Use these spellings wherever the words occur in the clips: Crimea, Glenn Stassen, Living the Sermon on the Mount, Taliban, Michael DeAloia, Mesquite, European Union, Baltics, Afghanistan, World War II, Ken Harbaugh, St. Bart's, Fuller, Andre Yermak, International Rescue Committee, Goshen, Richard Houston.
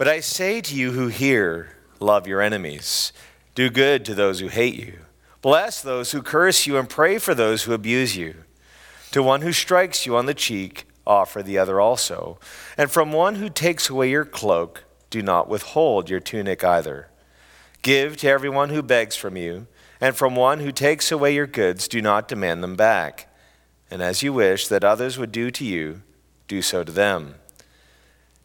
But I say to you who hear, love your enemies. Do good to those who hate you. Bless those who curse you and pray for those who abuse you. To one who strikes you on the cheek, offer the other also. And from one who takes away your cloak, do not withhold your tunic either. Give to everyone who begs from you, and from one who takes away your goods, do not demand them back. And as you wish that others would do to you, do so to them.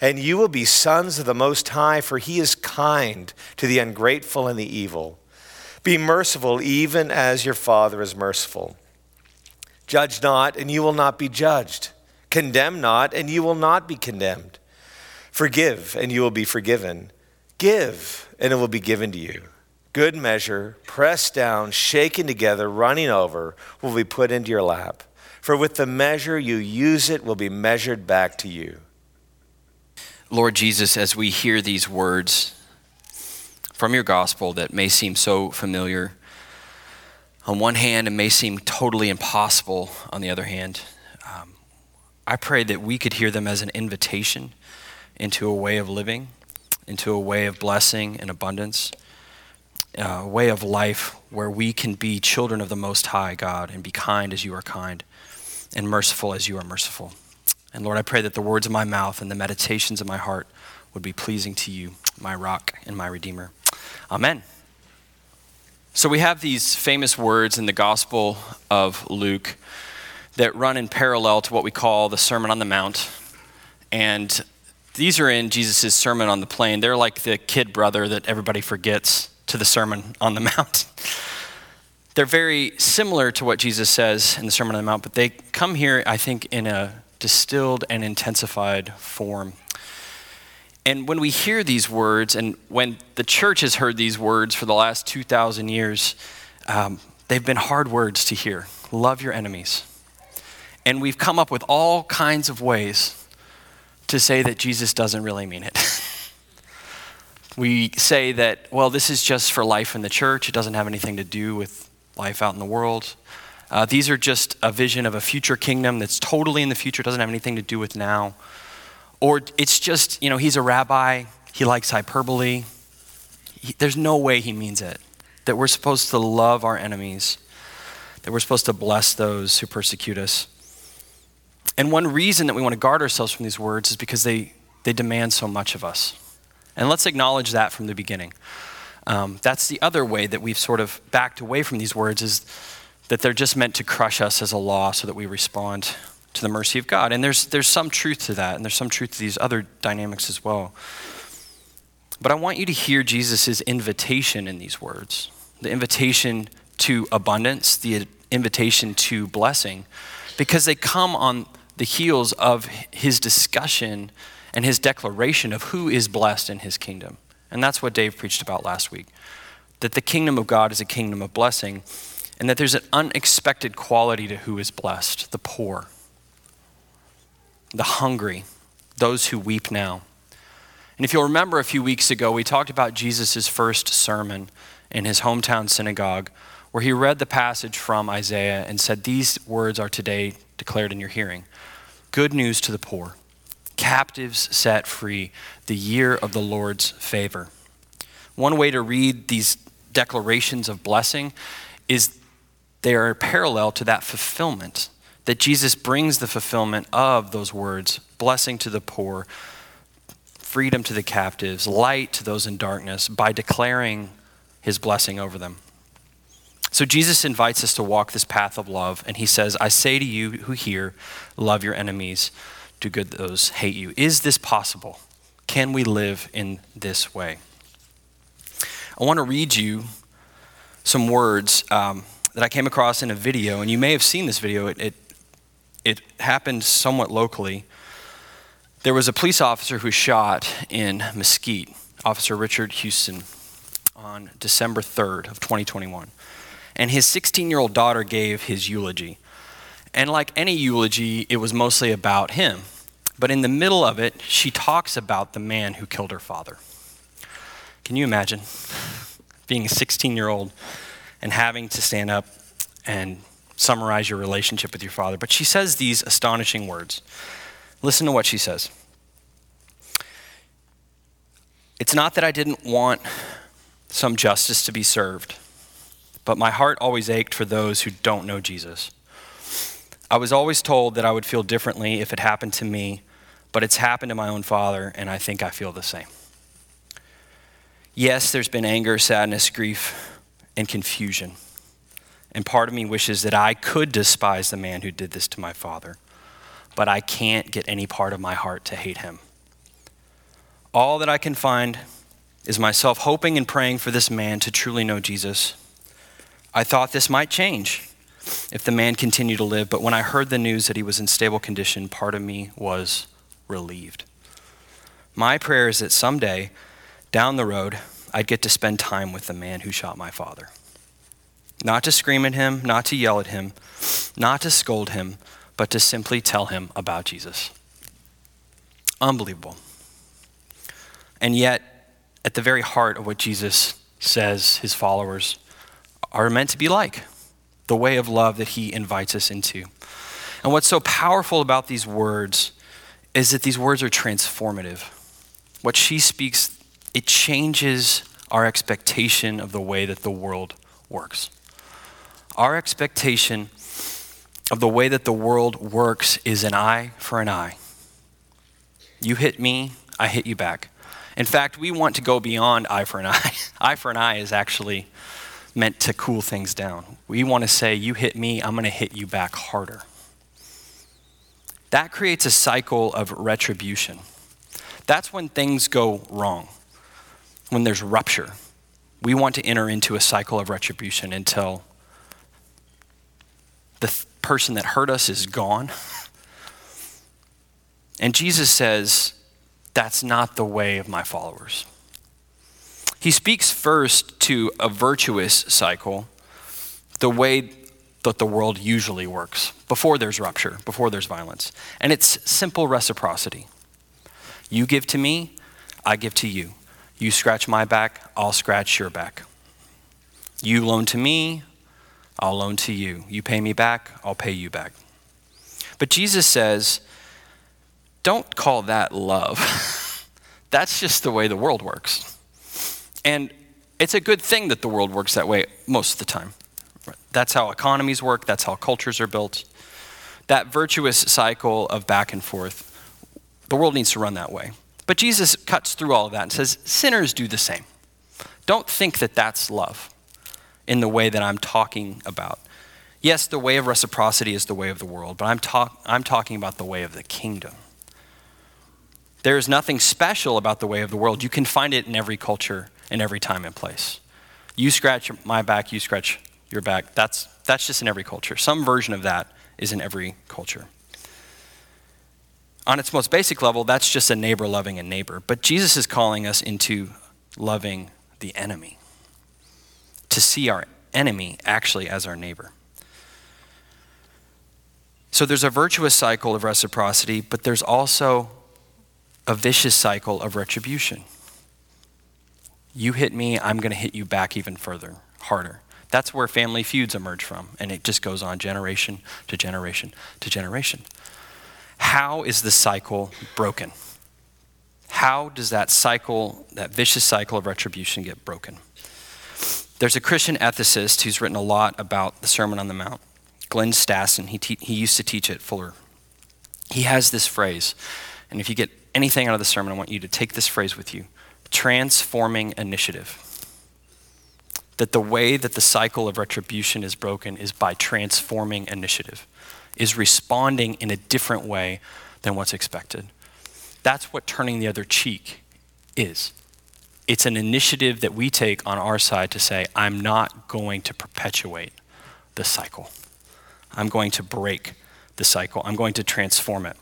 And you will be sons of the Most High, for he is kind to the ungrateful and the evil. Be merciful even as your Father is merciful. Judge not, and you will not be judged. Condemn not, and you will not be condemned. Forgive, and you will be forgiven. Give, and it will be given to you. Good measure, pressed down, shaken together, running over, will be put into your lap. For with the measure you use, it will be measured back to you. Lord Jesus, as we hear these words from your gospel that may seem so familiar on one hand and may seem totally impossible on the other hand, I pray that we could hear them as an invitation into a way of living, into a way of blessing and abundance, a way of life where we can be children of the Most High God and be kind as you are kind and merciful as you are merciful. And Lord, I pray that the words of my mouth and the meditations of my heart would be pleasing to you, my rock and my redeemer. Amen. So we have these famous words in the Gospel of Luke that run in parallel to what we call the Sermon on the Mount. And these are in Jesus' Sermon on the Plain. They're like the kid brother that everybody forgets to the Sermon on the Mount. They're very similar to what Jesus says in the Sermon on the Mount, but they come here, I think, in a distilled and intensified form. And when we hear these words, and when the church has heard these words for the last 2,000 years, they've been hard words to hear. Love your enemies. And we've come up with all kinds of ways to say that Jesus doesn't really mean it. We say that, well, this is just for life in the church. It doesn't have anything to do with life out in the world. These are just a vision of a future kingdom that's totally in the future. It doesn't have anything to do with now. Or it's just, you know, he's a rabbi. He likes hyperbole. There's no way he means it. That we're supposed to love our enemies. That we're supposed to bless those who persecute us. And one reason that we want to guard ourselves from these words is because they demand so much of us. And let's acknowledge that from the beginning. That's the other way that we've sort of backed away from these words, is that they're just meant to crush us as a law so that we respond to the mercy of God. And there's some truth to that, and there's some truth to these other dynamics as well. But I want you to hear Jesus' invitation in these words, the invitation to abundance, the invitation to blessing, because they come on the heels of his discussion and his declaration of who is blessed in his kingdom. And that's what Dave preached about last week, that the kingdom of God is a kingdom of blessing, and that there's an unexpected quality to who is blessed: the poor, the hungry, those who weep now. And if you'll remember, a few weeks ago, we talked about Jesus' first sermon in his hometown synagogue, where he read the passage from Isaiah and said, "These words are today declared in your hearing. Good news to the poor. Captives set free, the year of the Lord's favor." One way to read these declarations of blessing is they are parallel to that fulfillment, that Jesus brings the fulfillment of those words: blessing to the poor, freedom to the captives, light to those in darkness, by declaring his blessing over them. So Jesus invites us to walk this path of love, and he says, "I say to you who hear, love your enemies, do good to those who hate you." Is this possible? Can we live in this way? I want to read you some words that I came across in a video, and you may have seen this video. It happened somewhat locally, There was a police officer who shot in Mesquite, Officer Richard Houston, on December 3rd of 2021. And his 16-year-old daughter gave his eulogy. And like any eulogy, it was mostly about him. But in the middle of it, she talks about the man who killed her father. Can you imagine being a 16-year-old and having to stand up and summarize your relationship with your father? But she says these astonishing words. Listen to what she says. "It's not that I didn't want some justice to be served, but my heart always ached for those who don't know Jesus. I was always told that I would feel differently if it happened to me, but it's happened to my own father, and I think I feel the same. Yes, there's been anger, sadness, grief, and confusion. And part of me wishes that I could despise the man who did this to my father, but I can't get any part of my heart to hate him. All that I can find is myself hoping and praying for this man to truly know Jesus. I thought this might change if the man continued to live, but when I heard the news that he was in stable condition, part of me was relieved. My prayer is that someday, down the road, I'd get to spend time with the man who shot my father. Not to scream at him, not to yell at him, not to scold him, but to simply tell him about Jesus." Unbelievable. And yet, at the very heart of what Jesus says his followers are meant to be like, the way of love that he invites us into. And what's so powerful about these words is that these words are transformative. What she speaks, it changes our expectation of the way that the world works. Our expectation of the way that the world works is an eye for an eye. You hit me, I hit you back. In fact, we want to go beyond eye for an eye. Eye for an eye is actually meant to cool things down. We want to say, you hit me, I'm going to hit you back harder. That creates a cycle of retribution. That's when things go wrong, when there's rupture. We want to enter into a cycle of retribution until the person that hurt us is gone. And Jesus says, that's not the way of my followers. He speaks first to a virtuous cycle, the way that the world usually works, before there's rupture, before there's violence. And it's simple reciprocity. You give to me, I give to you. You scratch my back, I'll scratch your back. You loan to me, I'll loan to you. You pay me back, I'll pay you back. But Jesus says, don't call that love. That's just the way the world works. And it's a good thing that the world works that way most of the time. That's how economies work. That's how cultures are built. That virtuous cycle of back and forth, the world needs to run that way. But Jesus cuts through all of that and says, sinners do the same. Don't think that that's love in the way that I'm talking about. Yes, the way of reciprocity is the way of the world, but I'm talking about the way of the kingdom. There is nothing special about the way of the world. You can find it in every culture and every time and place. You scratch my back, you scratch your back. That's just in every culture. Some version of that is in every culture. On its most basic level, that's just a neighbor loving a neighbor. But Jesus is calling us into loving the enemy, to see our enemy actually as our neighbor. So there's a virtuous cycle of reciprocity, but there's also a vicious cycle of retribution. You hit me, I'm going to hit you back even further, harder. That's where family feuds emerge from, and it just goes on generation to generation to generation. How is the cycle broken? How does that cycle, that vicious cycle of retribution, get broken? There's a Christian ethicist who's written a lot about the Sermon on the Mount, Glenn Stassen. He used to teach at Fuller. He has this phrase, and if you get anything out of the sermon, I want you to take this phrase with you: transforming initiative. That the way that the cycle of retribution is broken is by transforming initiative, is responding in a different way than what's expected. That's what turning the other cheek is. It's an initiative that we take on our side to say, I'm not going to perpetuate the cycle. I'm going to break the cycle. I'm going to transform it.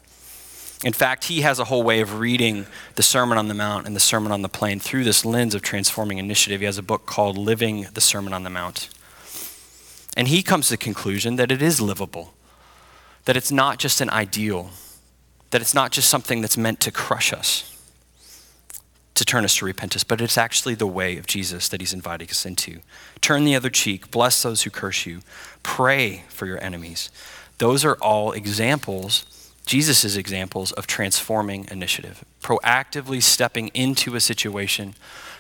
In fact, he has a whole way of reading the Sermon on the Mount and the Sermon on the Plain through this lens of transforming initiative. He has a book called Living the Sermon on the Mount. And he comes to the conclusion that it is livable, that it's not just an ideal, that it's not just something that's meant to crush us, to turn us to repentance, but it's actually the way of Jesus that he's inviting us into. Turn the other cheek, bless those who curse you, pray for your enemies. Those are all examples, Jesus's examples of transforming initiative, proactively stepping into a situation,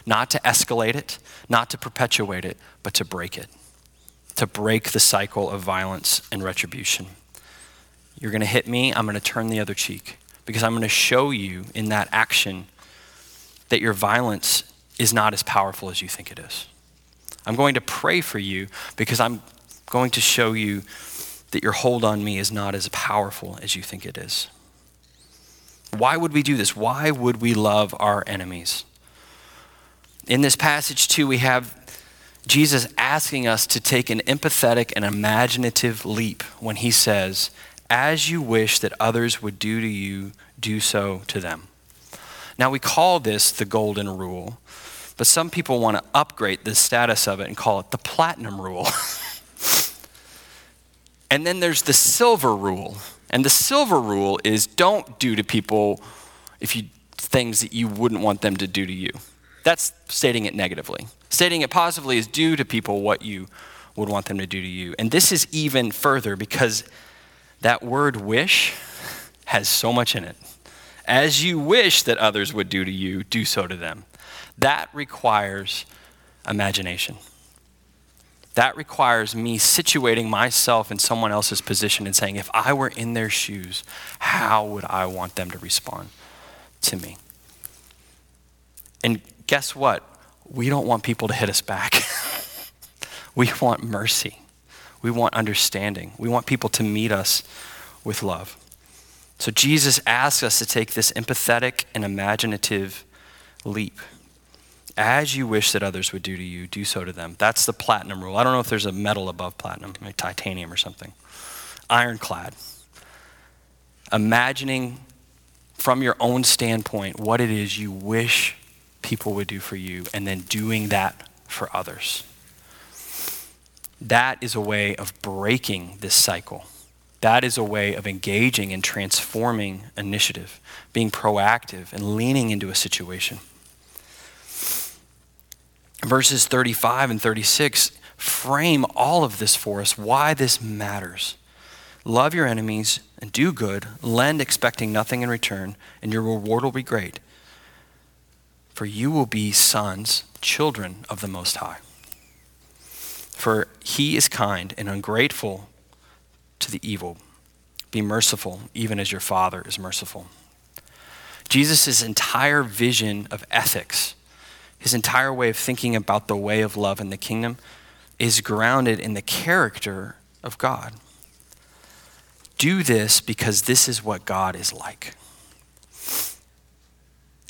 not to escalate it, not to perpetuate it, but to break it, to break the cycle of violence and retribution. You're gonna hit me, I'm gonna turn the other cheek, because I'm gonna show you in that action that your violence is not as powerful as you think it is. I'm going to pray for you because I'm going to show you that your hold on me is not as powerful as you think it is. Why would we do this? Why would we love our enemies? In this passage too, we have Jesus asking us to take an empathetic and imaginative leap when he says, as you wish that others would do to you, do so to them. Now we call this the golden rule, but some people want to upgrade the status of it and call it the platinum rule. And then there's the silver rule. And the silver rule is don't do to people things that you wouldn't want them to do to you. That's stating it negatively. Stating it positively is do to people what you would want them to do to you. And this is even further because that word wish has so much in it. As you wish that others would do to you, do so to them. That requires imagination. That requires me situating myself in someone else's position and saying, if I were in their shoes, how would I want them to respond to me? And guess what? We don't want people to hit us back. We want mercy. We want understanding. We want people to meet us with love. So Jesus asks us to take this empathetic and imaginative leap. As you wish that others would do to you, do so to them. That's the platinum rule. I don't know if there's a metal above platinum, like titanium or something. Ironclad. Imagining from your own standpoint what it is you wish people would do for you and then doing that for others. That is a way of breaking this cycle. That is a way of engaging and transforming initiative, being proactive and leaning into a situation. Verses 35 and 36 frame all of this for us, why this matters. Love your enemies and do good, lend expecting nothing in return, and your reward will be great. For you will be sons, children of the Most High. For he is kind and ungrateful to the evil. Be merciful, even as your Father is merciful. Jesus' entire vision of ethics, his entire way of thinking about the way of love in the kingdom, is grounded in the character of God. Do this because this is what God is like.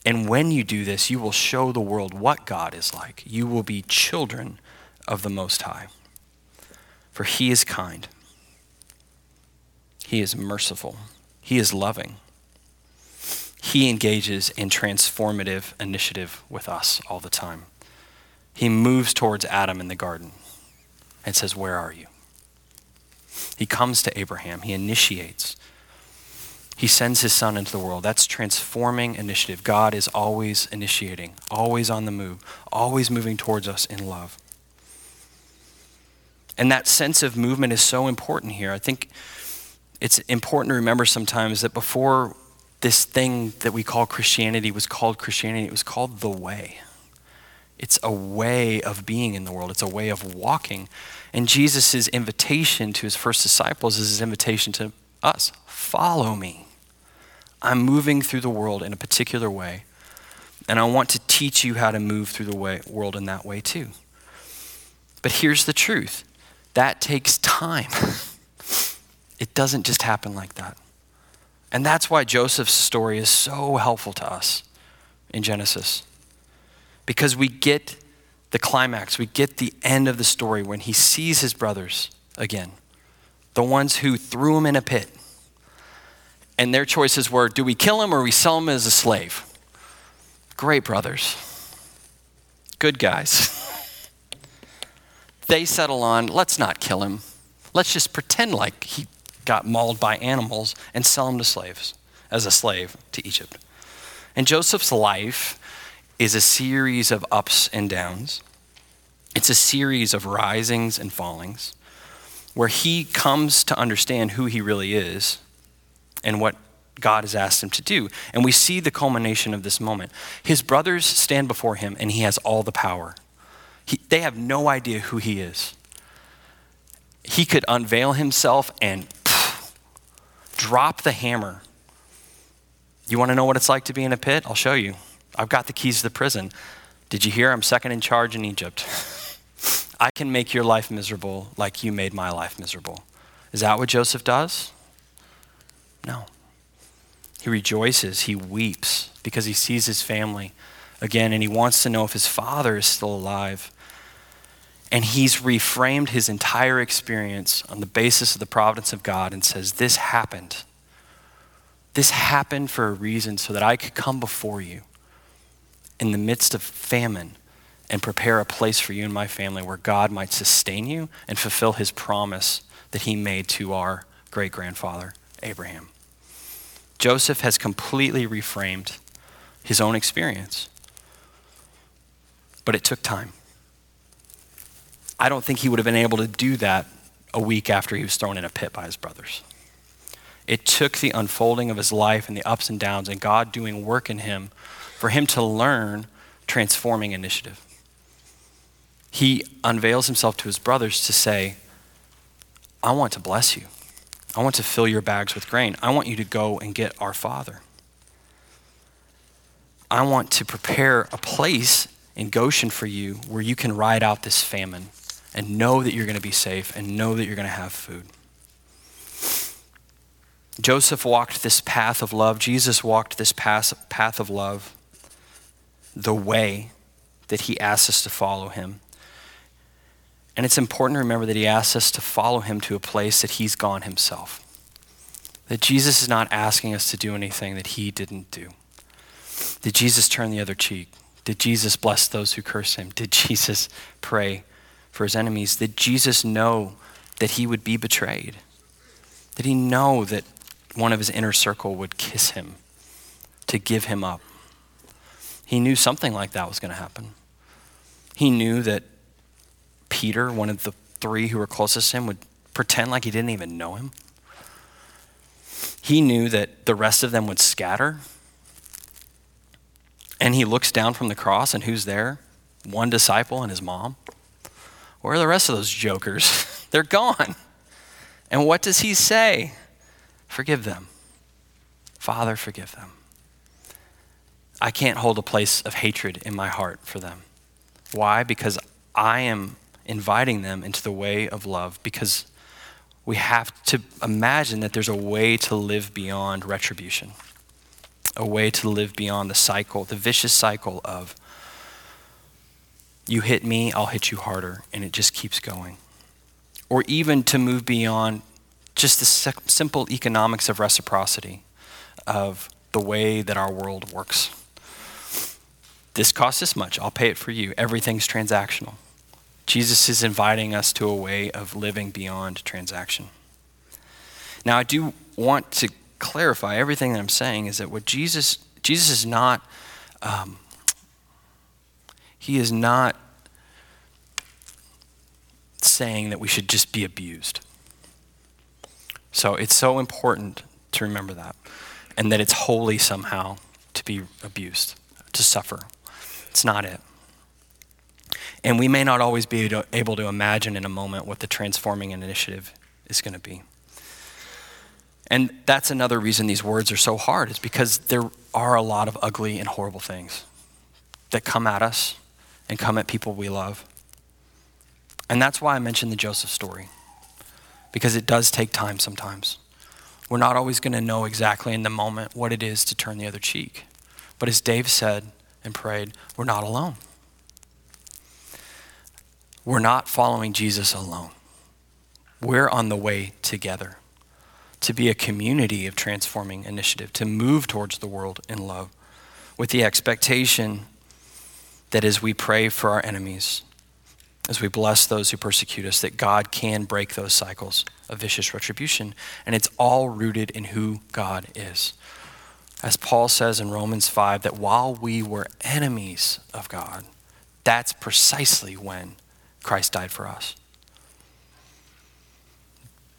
And when you do this, you will show the world what God is like. You will be children of the Most High. For he is kind. He is merciful. He is loving. He engages in transformative initiative with us all the time. He moves towards Adam in the garden and says, where are you? He comes to Abraham. He initiates. He sends his son into the world. That's transforming initiative. God is always initiating, always on the move, always moving towards us in love. And that sense of movement is so important here. I think it's important to remember sometimes that before this thing that we call Christianity was called Christianity, it was called the way. It's a way of being in the world. It's a way of walking. And Jesus' invitation to his first disciples is his invitation to us. Follow me. I'm moving through the world in a particular way, and I want to teach you how to move through the world in that way too. But here's the truth. That takes time. It doesn't just happen like that. And that's why Joseph's story is so helpful to us in Genesis. Because we get the climax, we get the end of the story when he sees his brothers again, the ones who threw him in a pit. and their choices were, do we kill him or we sell him as a slave? Great brothers, good guys. They settle on, let's not kill him. Let's just pretend like he got mauled by animals and sell him to slaves, as a slave to Egypt. And Joseph's life is a series of ups and downs. It's a series of risings and fallings where he comes to understand who he really is and what God has asked him to do. And we see the culmination of this moment. His brothers stand before him and he has all the power. They have no idea who he is. He could unveil himself and drop the hammer. You want to know what it's like to be in a pit? I'll show you. I've got the keys to the prison. Did you hear? I'm second in charge in Egypt. I can make your life miserable like you made my life miserable. Is that what Joseph does? No. He rejoices, he weeps because he sees his family again and he wants to know if his father is still alive. And he's reframed his entire experience on the basis of the providence of God and says, this happened. This happened for a reason so that I could come before you in the midst of famine and prepare a place for you and my family where God might sustain you and fulfill his promise that he made to our great-grandfather, Abraham. Joseph has completely reframed his own experience, but it took time. I don't think he would have been able to do that a week after he was thrown in a pit by his brothers. It took the unfolding of his life and the ups and downs and God doing work in him for him to learn transforming initiative. He unveils himself to his brothers to say, I want to bless you. I want to fill your bags with grain. I want you to go and get our father. I want to prepare a place in Goshen for you where you can ride out this famine and know that you're going to be safe and know that you're going to have food. Joseph walked this path of love. Jesus walked this path of love, the way that he asks us to follow him. And it's important to remember that he asks us to follow him to a place that he's gone himself. That Jesus is not asking us to do anything that he didn't do. Did Jesus turn the other cheek? Did Jesus bless those who curse him? Did Jesus pray for his enemies? Did Jesus know that he would be betrayed? Did he know that one of his inner circle would kiss him to give him up? He knew something like that was going to happen. He knew that Peter, one of the three who were closest to him, would pretend like he didn't even know him. He knew that the rest of them would scatter. And he looks down from the cross and who's there? One disciple and his mom. Where are the rest of those jokers? They're gone. And what does he say? Forgive them. Father, forgive them. I can't hold a place of hatred in my heart for them. Why? Because I am inviting them into the way of love, because we have to imagine that there's a way to live beyond retribution, a way to live beyond the cycle, the vicious cycle of you hit me, I'll hit you harder, and it just keeps going. Or even to move beyond just the simple economics of reciprocity, of the way that our world works. This costs this much, I'll pay it for you. Everything's transactional. Jesus is inviting us to a way of living beyond transaction. Now I do want to clarify everything that I'm saying is that what Jesus is not, he is not saying that we should just be abused. So it's so important to remember that, and that it's holy somehow to be abused, to suffer. It's not it. And we may not always be able to imagine in a moment what the transforming initiative is going to be. And that's another reason these words are so hard, is because there are a lot of ugly and horrible things that come at us and come at people we love. And that's why I mentioned the Joseph story, because it does take time sometimes. We're not always going to know exactly in the moment what it is to turn the other cheek. But as Dave said and prayed, we're not alone. We're not following Jesus alone. We're on the way together. to be a community of transforming initiative, to move towards the world in love with the expectation that as we pray for our enemies, as we bless those who persecute us, that God can break those cycles of vicious retribution. And it's all rooted in who God is. As Paul says in Romans 5, that while we were enemies of God, that's precisely when Christ died for us.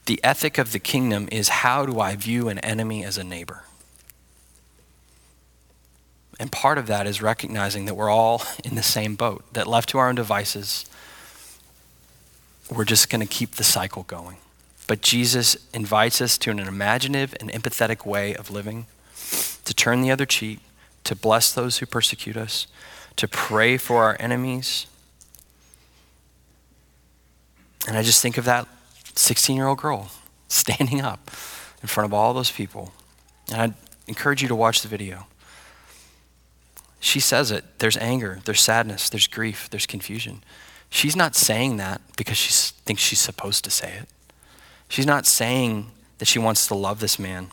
The ethic of the kingdom is, how do I view an enemy as a neighbor? And part of that is recognizing that we're all in the same boat, that left to our own devices, we're just going to keep the cycle going. But Jesus invites us to an imaginative and empathetic way of living, to turn the other cheek, to bless those who persecute us, to pray for our enemies. And I just think of that 16-year-old girl standing up in front of all those people. And I'd encourage you to watch the video. She says it. There's anger, there's sadness, there's grief, there's confusion. She's not saying that because she thinks she's supposed to say it. She's not saying that she wants to love this man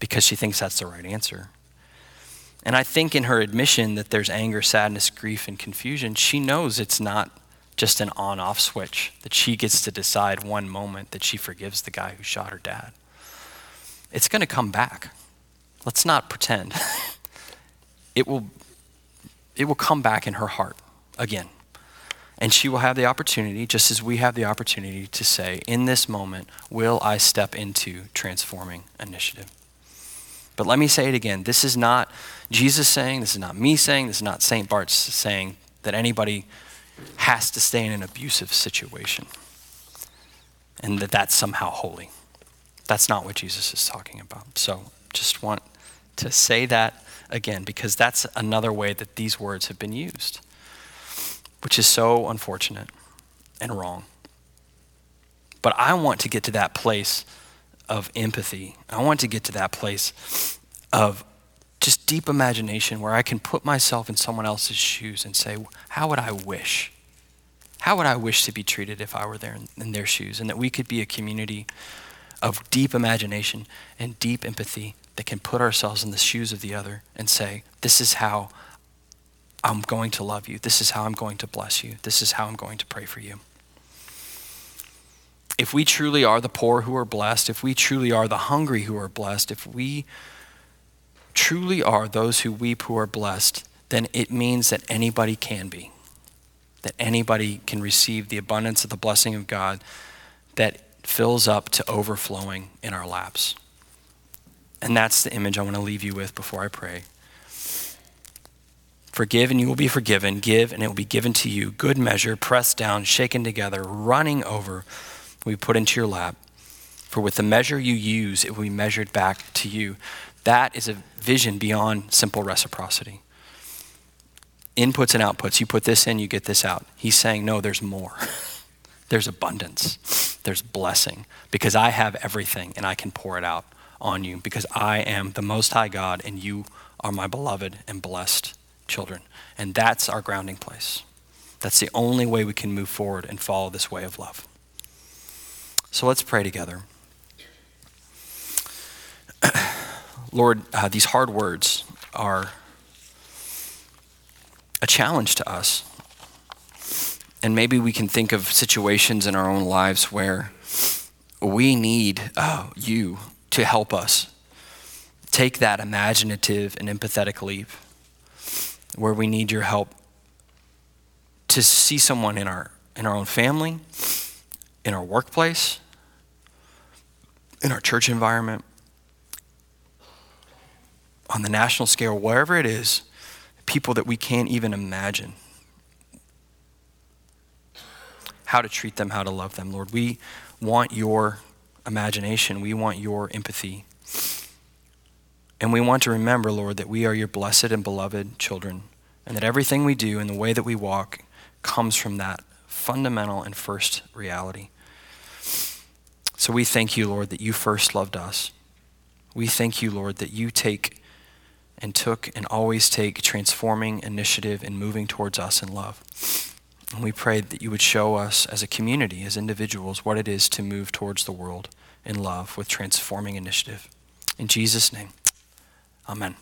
because she thinks that's the right answer. And I think in her admission that there's anger, sadness, grief, and confusion, she knows it's not just an on-off switch, that she gets to decide one moment that she forgives the guy who shot her dad. It's going to come back. Let's not pretend. It will come back in her heart again. And she will have the opportunity, just as we have the opportunity, to say, in this moment, will I step into transforming initiative? But let me say it again. This is not Jesus saying, this is not me saying, this is not St. Bart's saying that anybody has to stay in an abusive situation and that that's somehow holy. That's not what Jesus is talking about. So just want to say that again, because that's another way that these words have been used, which is so unfortunate and wrong. But I want to get to that place of empathy. I want to get to that place of just deep imagination where I can put myself in someone else's shoes and say, how would I wish? How would I wish to be treated if I were there in their shoes? And that we could be a community of deep imagination and deep empathy that can put ourselves in the shoes of the other and say, this is how I'm going to love you. This is how I'm going to bless you. This is how I'm going to pray for you. If we truly are the poor who are blessed, if we truly are the hungry who are blessed, if we truly are those who weep who are blessed, then it means that anybody can be, that anybody can receive the abundance of the blessing of God that fills up to overflowing in our laps. And that's the image I want to leave you with before I pray. Forgive and you will be forgiven. Give and it will be given to you. Good measure, pressed down, shaken together, running over, will be put into your lap. For with the measure you use, it will be measured back to you. That is a vision beyond simple reciprocity. Inputs and outputs. You put this in, you get this out. He's saying, no, there's more. There's abundance. There's blessing. Because I have everything and I can pour it out on you, because I am the Most High God and you are my beloved and blessed children. And that's our grounding place. That's the only way we can move forward and follow this way of love. So let's pray together. Lord, these hard words are a challenge to us. And maybe we can think of situations in our own lives where we need you to help us take that imaginative and empathetic leap, where we need your help to see someone in our own family, in our workplace, in our church environment, on the national scale, wherever it is, people that we can't even imagine how to treat them, how to love them. Lord, we want your imagination. We want your empathy. And we want to remember, Lord, that we are your blessed and beloved children, and that everything we do and the way that we walk comes from that fundamental and first reality. So we thank you, Lord, that you first loved us. We thank you, Lord, that you take and took and always take transforming initiative and moving towards us in love. And we pray that you would show us as a community, as individuals, what it is to move towards the world in love with transforming initiative. In Jesus' name, amen.